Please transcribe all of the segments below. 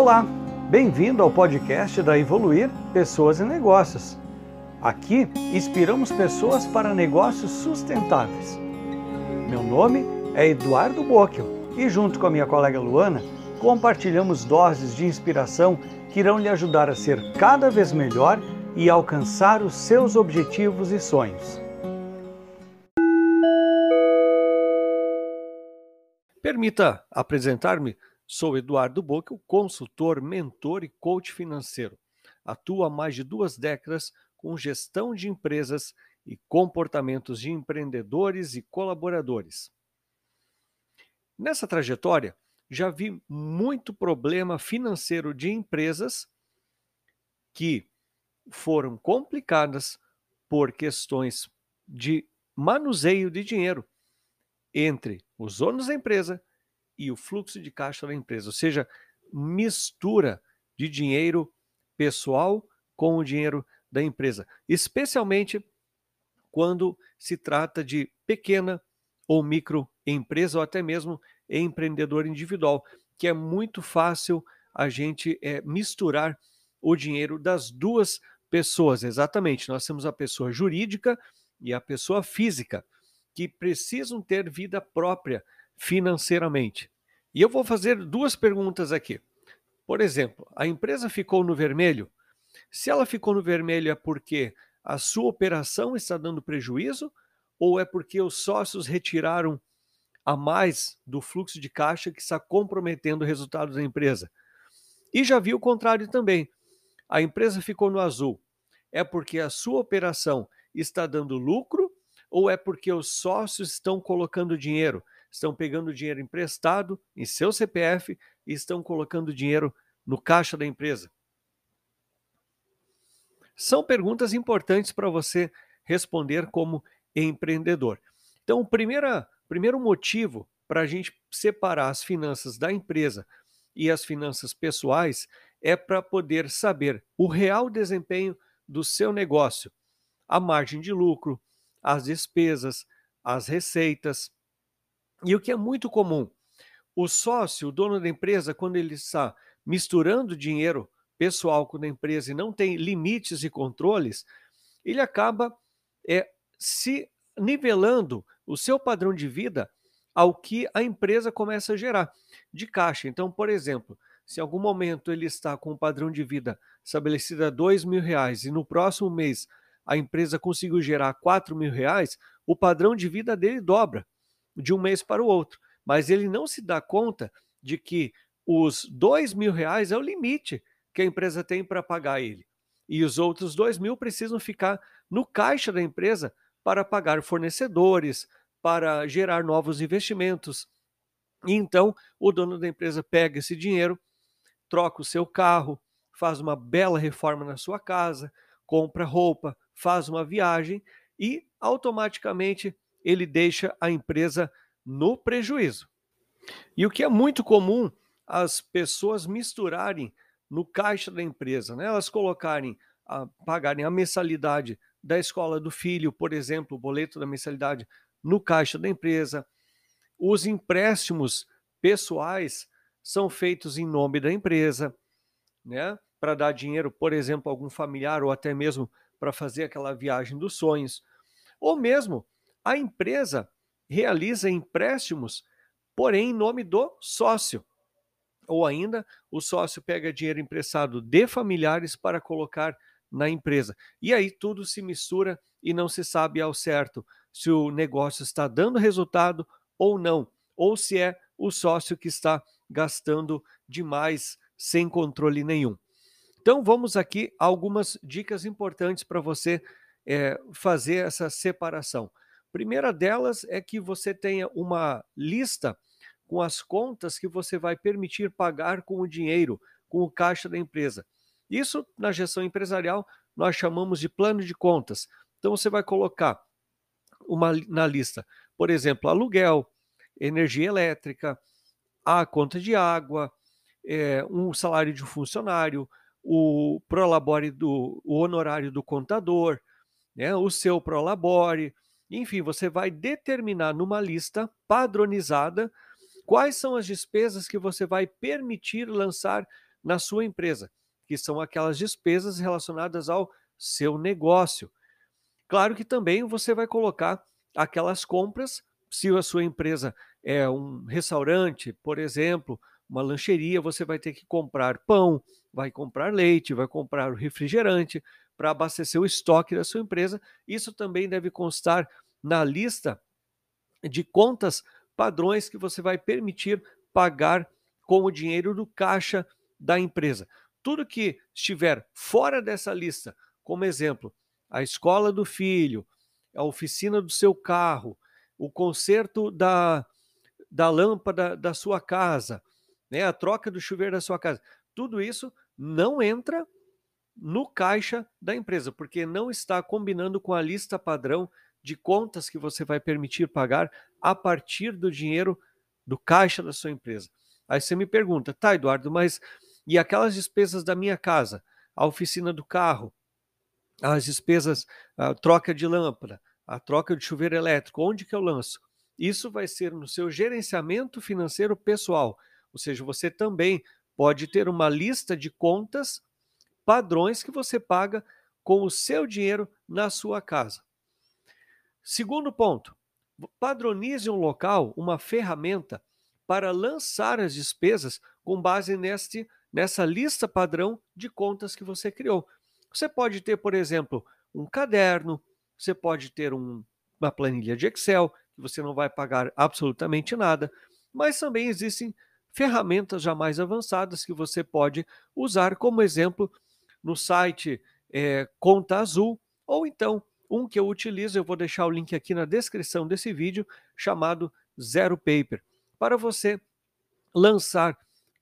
Olá, bem-vindo ao podcast da Evoluir Pessoas e Negócios. Aqui inspiramos pessoas para negócios sustentáveis. Meu nome é Eduardo Bocchio e junto com a minha colega Luana, compartilhamos doses de inspiração que irão lhe ajudar a ser cada vez melhor e alcançar os seus objetivos e sonhos. Permita apresentar-me, sou Eduardo Bocchio, consultor, mentor e coach financeiro. Atuo há mais de 2 décadas com gestão de empresas e comportamentos de empreendedores e colaboradores. Nessa trajetória, já vi muito problema financeiro de empresas que foram complicadas por questões de manuseio de dinheiro entre os donos da empresa e o fluxo de caixa da empresa, ou seja, mistura de dinheiro pessoal com o dinheiro da empresa, especialmente quando se trata de pequena ou microempresa ou até mesmo empreendedor individual, que é muito fácil a gente misturar o dinheiro das duas pessoas. Exatamente, nós temos a pessoa jurídica e a pessoa física, que precisam ter vida própria financeiramente. E eu vou fazer 2 perguntas aqui. Por exemplo, a empresa ficou no vermelho? Se ela ficou no vermelho é porque a sua operação está dando prejuízo ou é porque os sócios retiraram a mais do fluxo de caixa que está comprometendo o resultado da empresa? E já vi o contrário também. A empresa ficou no azul. É porque a sua operação está dando lucro ou é porque os sócios estão colocando dinheiro? Estão pegando dinheiro emprestado em seu CPF e estão colocando dinheiro no caixa da empresa? São perguntas importantes para você responder como empreendedor. Então, primeiro motivo para a gente separar as finanças da empresa e as finanças pessoais é para poder saber o real desempenho do seu negócio, a margem de lucro, as despesas, as receitas. E o que é muito comum, o sócio, o dono da empresa, quando ele está misturando dinheiro pessoal com a empresa e não tem limites e controles, ele acaba se nivelando o seu padrão de vida ao que a empresa começa a gerar de caixa. Então, por exemplo, se em algum momento ele está com um padrão de vida estabelecido a R$2.000 e no próximo mês a empresa conseguiu gerar R$4.000, o padrão de vida dele dobra de um mês para o outro. Mas ele não se dá conta de que os R$2.000 é o limite que a empresa tem para pagar ele. E os outros R$2.000 precisam ficar no caixa da empresa para pagar fornecedores, para gerar novos investimentos. E então, o dono da empresa pega esse dinheiro, troca o seu carro, faz uma bela reforma na sua casa, compra roupa, faz uma viagem e automaticamente ele deixa a empresa no prejuízo. E o que é muito comum as pessoas misturarem no caixa da empresa, né? Elas pagarem a mensalidade da escola do filho, por exemplo, o boleto da mensalidade no caixa da empresa. Os empréstimos pessoais são feitos em nome da empresa, né? Para dar dinheiro, por exemplo, a algum familiar ou até mesmo para fazer aquela viagem dos sonhos. Ou mesmo a empresa realiza empréstimos, porém em nome do sócio. Ou ainda, o sócio pega dinheiro emprestado de familiares para colocar na empresa. E aí tudo se mistura e não se sabe ao certo se o negócio está dando resultado ou não, ou se é o sócio que está gastando demais sem controle nenhum. Então vamos aqui algumas dicas importantes para você fazer essa separação. Primeira delas é que você tenha uma lista com as contas que você vai permitir pagar com o dinheiro, com o caixa da empresa. Isso, na gestão empresarial, nós chamamos de plano de contas. Então, você vai colocar na lista, por exemplo, aluguel, energia elétrica, a conta de água, um salário de um funcionário, o prolabore, o honorário do contador, né, o seu prolabore. Enfim, você vai determinar numa lista padronizada quais são as despesas que você vai permitir lançar na sua empresa, que são aquelas despesas relacionadas ao seu negócio. Claro que também você vai colocar aquelas compras, se a sua empresa é um restaurante, por exemplo, uma lancheria, você vai ter que comprar pão, vai comprar leite, vai comprar o refrigerante para abastecer o estoque da sua empresa. Isso também deve constar na lista de contas padrões que você vai permitir pagar com o dinheiro do caixa da empresa. Tudo que estiver fora dessa lista, como exemplo, a escola do filho, a oficina do seu carro, o conserto da lâmpada da sua casa, né, a troca do chuveiro da sua casa, tudo isso não entra no caixa da empresa, porque não está combinando com a lista padrão de contas que você vai permitir pagar a partir do dinheiro do caixa da sua empresa. Aí você me pergunta, tá, Eduardo, mas e aquelas despesas da minha casa, a oficina do carro, as despesas, a troca de lâmpada, a troca de chuveiro elétrico, onde que eu lanço? Isso vai ser no seu gerenciamento financeiro pessoal, ou seja, você também pode ter uma lista de contas padrões que você paga com o seu dinheiro na sua casa. Segundo ponto, padronize um local, uma ferramenta para lançar as despesas com base nessa lista padrão de contas que você criou. Você pode ter, por exemplo, um caderno, você pode ter uma planilha de Excel, que você não vai pagar absolutamente nada, mas também existem ferramentas já mais avançadas que você pode usar, como exemplo, no site Conta Azul, ou então um que eu utilizo, eu vou deixar o link aqui na descrição desse vídeo, chamado Zero Paper, para você lançar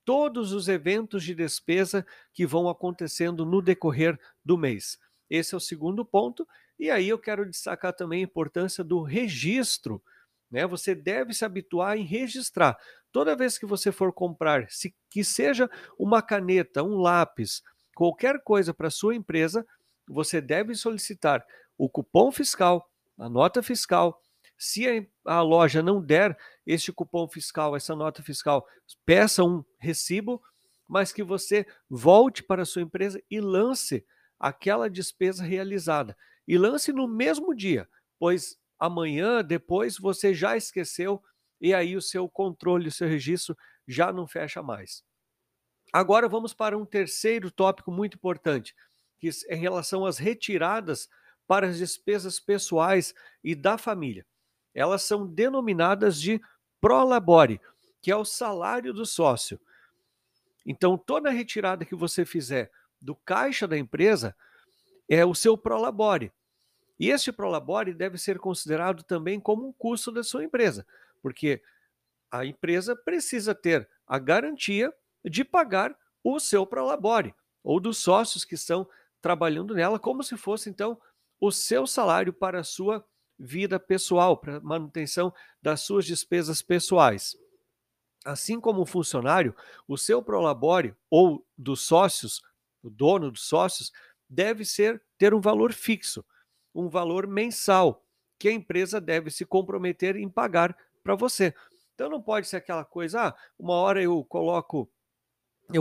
todos os eventos de despesa que vão acontecendo no decorrer do mês. Esse é o segundo ponto. E aí eu quero destacar também a importância do registro, né? Você deve se habituar em registrar. Toda vez que você for comprar, que seja uma caneta, um lápis, qualquer coisa para a sua empresa, você deve solicitar o cupom fiscal, a nota fiscal. Se a loja não der este cupom fiscal, essa nota fiscal, peça um recibo, mas que você volte para a sua empresa e lance aquela despesa realizada. E lance no mesmo dia, pois amanhã, depois, você já esqueceu e aí o seu controle, o seu registro já não fecha mais. Agora vamos para um terceiro tópico muito importante, que é em relação às retiradas para as despesas pessoais e da família. Elas são denominadas de prolabore, que é o salário do sócio. Então, toda retirada que você fizer do caixa da empresa é o seu prolabore. E este prolabore deve ser considerado também como um custo da sua empresa, porque a empresa precisa ter a garantia de pagar o seu prolabore, ou dos sócios que estão trabalhando nela, como se fosse, então, o seu salário para a sua vida pessoal, para manutenção das suas despesas pessoais. Assim como o funcionário, o seu prolabore ou dos sócios, o dono dos sócios, deve ter um valor fixo, um valor mensal, que a empresa deve se comprometer em pagar para você. Então não pode ser aquela coisa, uma hora eu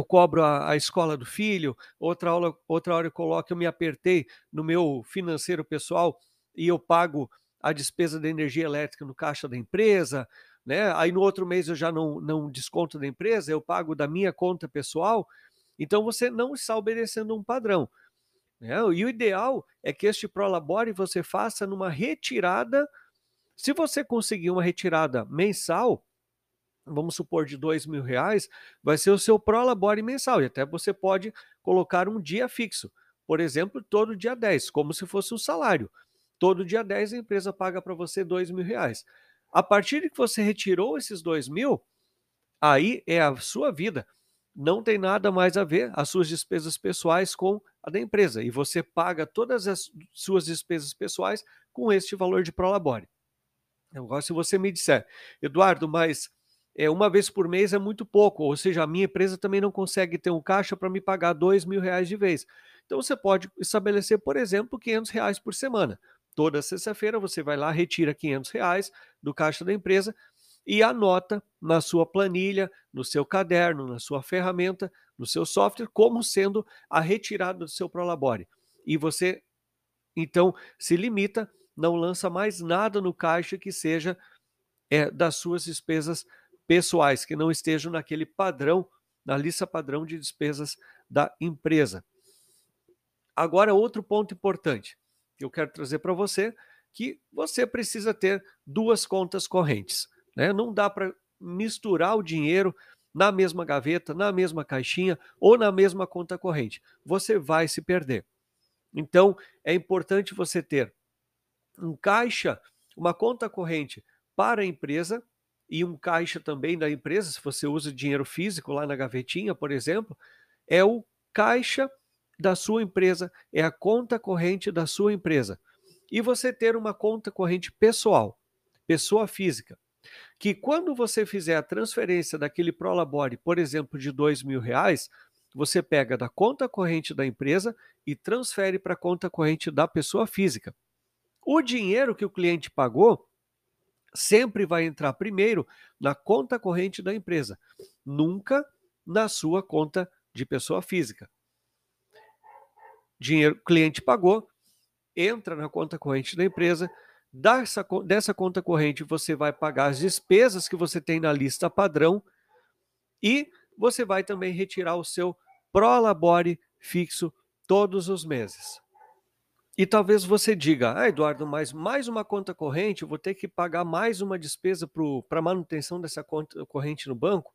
cobro a escola do filho, outra hora eu coloco, eu me apertei no meu financeiro pessoal e eu pago a despesa da energia elétrica no caixa da empresa, né? Aí no outro mês eu já não desconto da empresa, eu pago da minha conta pessoal. Então você não está obedecendo um padrão, né? E o ideal é que este prolabore você faça numa retirada. Se você conseguir uma retirada mensal, vamos supor de R$2.000, vai ser o seu prolabore mensal. E até você pode colocar um dia fixo, por exemplo, todo dia 10, como se fosse um salário. Todo dia 10 a empresa paga para você R$2.000. A partir de que você retirou esses R$2.000, aí é a sua vida. Não tem nada mais a ver as suas despesas pessoais com a da empresa. E você paga todas as suas despesas pessoais com este valor de prolabore. Agora, se você me disser, Eduardo, mas uma vez por mês é muito pouco, ou seja, a minha empresa também não consegue ter um caixa para me pagar R$2.000 de vez. Então você pode estabelecer, por exemplo, R$500 por semana. Toda sexta-feira você vai lá, retira R$500 do caixa da empresa e anota na sua planilha, no seu caderno, na sua ferramenta, no seu software, como sendo a retirada do seu Prolabore. E você, então, se limita, não lança mais nada no caixa que seja das suas despesas pessoais, que não estejam naquele padrão, na lista padrão de despesas da empresa. Agora, outro ponto importante que eu quero trazer para você, que você precisa ter duas contas correntes, né? Não dá para misturar o dinheiro na mesma gaveta, na mesma caixinha ou na mesma conta corrente. Você vai se perder. Então, é importante você ter um caixa, uma conta corrente para a empresa e um caixa também da empresa, se você usa dinheiro físico lá na gavetinha, por exemplo, é o caixa da sua empresa, é a conta corrente da sua empresa. E você ter uma conta corrente pessoal, pessoa física, que quando você fizer a transferência daquele Prolabore, por exemplo, de R$2.000, você pega da conta corrente da empresa e transfere para a conta corrente da pessoa física. O dinheiro que o cliente pagou sempre vai entrar primeiro na conta corrente da empresa, nunca na sua conta de pessoa física. Dinheiro, cliente pagou, entra na conta corrente da empresa, dessa conta corrente você vai pagar as despesas que você tem na lista padrão e você vai também retirar o seu Prolabore fixo todos os meses. E talvez você diga, Eduardo, mas mais uma conta corrente, eu vou ter que pagar mais uma despesa para manutenção dessa conta corrente no banco?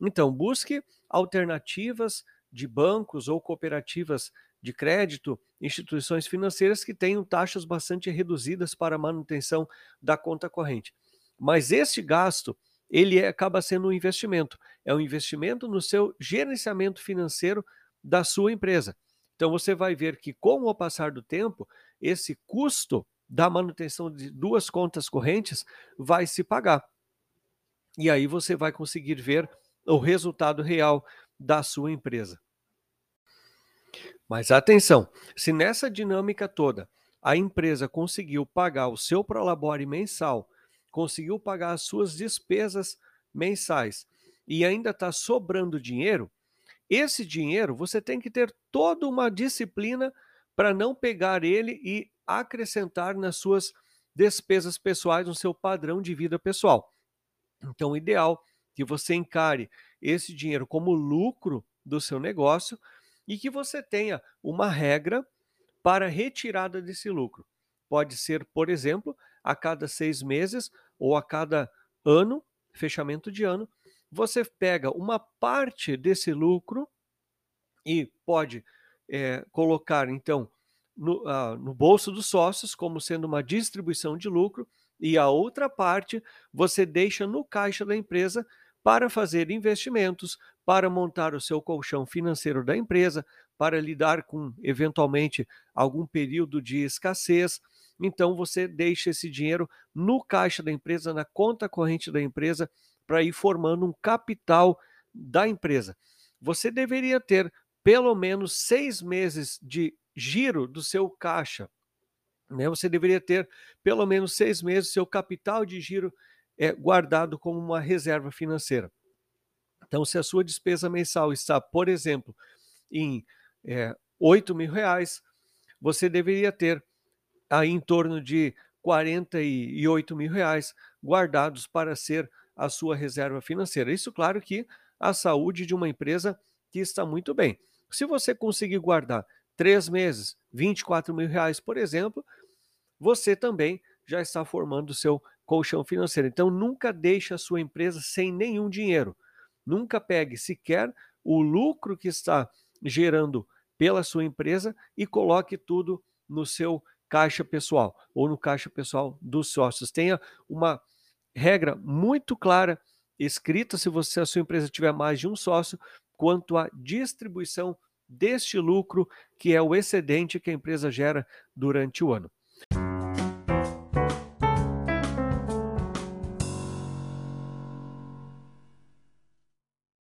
Então, busque alternativas de bancos ou cooperativas de crédito, instituições financeiras que tenham taxas bastante reduzidas para a manutenção da conta corrente. Mas esse gasto, ele acaba sendo um investimento. É um investimento no seu gerenciamento financeiro da sua empresa. Então, você vai ver que, com o passar do tempo, esse custo da manutenção de duas contas correntes vai se pagar. E aí você vai conseguir ver o resultado real da sua empresa. Mas atenção, se nessa dinâmica toda a empresa conseguiu pagar o seu Prolabore mensal, conseguiu pagar as suas despesas mensais e ainda está sobrando dinheiro, esse dinheiro você tem que ter toda uma disciplina para não pegar ele e acrescentar nas suas despesas pessoais, no seu padrão de vida pessoal. Então, o ideal é que você encare esse dinheiro como lucro do seu negócio e que você tenha uma regra para retirada desse lucro. Pode ser, por exemplo, a cada 6 meses ou a cada ano, fechamento de ano, você pega uma parte desse lucro e pode colocar, então, no bolso dos sócios como sendo uma distribuição de lucro e a outra parte você deixa no caixa da empresa para fazer investimentos, para montar o seu colchão financeiro da empresa, para lidar com, eventualmente, algum período de escassez. Então, você deixa esse dinheiro no caixa da empresa, na conta corrente da empresa, para ir formando um capital da empresa. Você deveria ter, pelo menos, 6 meses de giro do seu caixa, né? Você deveria ter, pelo menos, 6 meses do seu capital de giro guardado como uma reserva financeira. Então, se a sua despesa mensal está, por exemplo, em R$8.000, você deveria ter aí em torno de R$48.000 guardados para ser a sua reserva financeira. Isso, claro, que a saúde de uma empresa que está muito bem. Se você conseguir guardar 3 meses, R$24.000, por exemplo, você também já está formando o seu colchão financeiro. Então, nunca deixe a sua empresa sem nenhum dinheiro. Nunca pegue sequer o lucro que está gerando pela sua empresa e coloque tudo no seu caixa pessoal ou no caixa pessoal dos sócios. Tenha uma regra muito clara escrita, se você, a sua empresa tiver mais de um sócio, quanto à distribuição deste lucro, que é o excedente que a empresa gera durante o ano.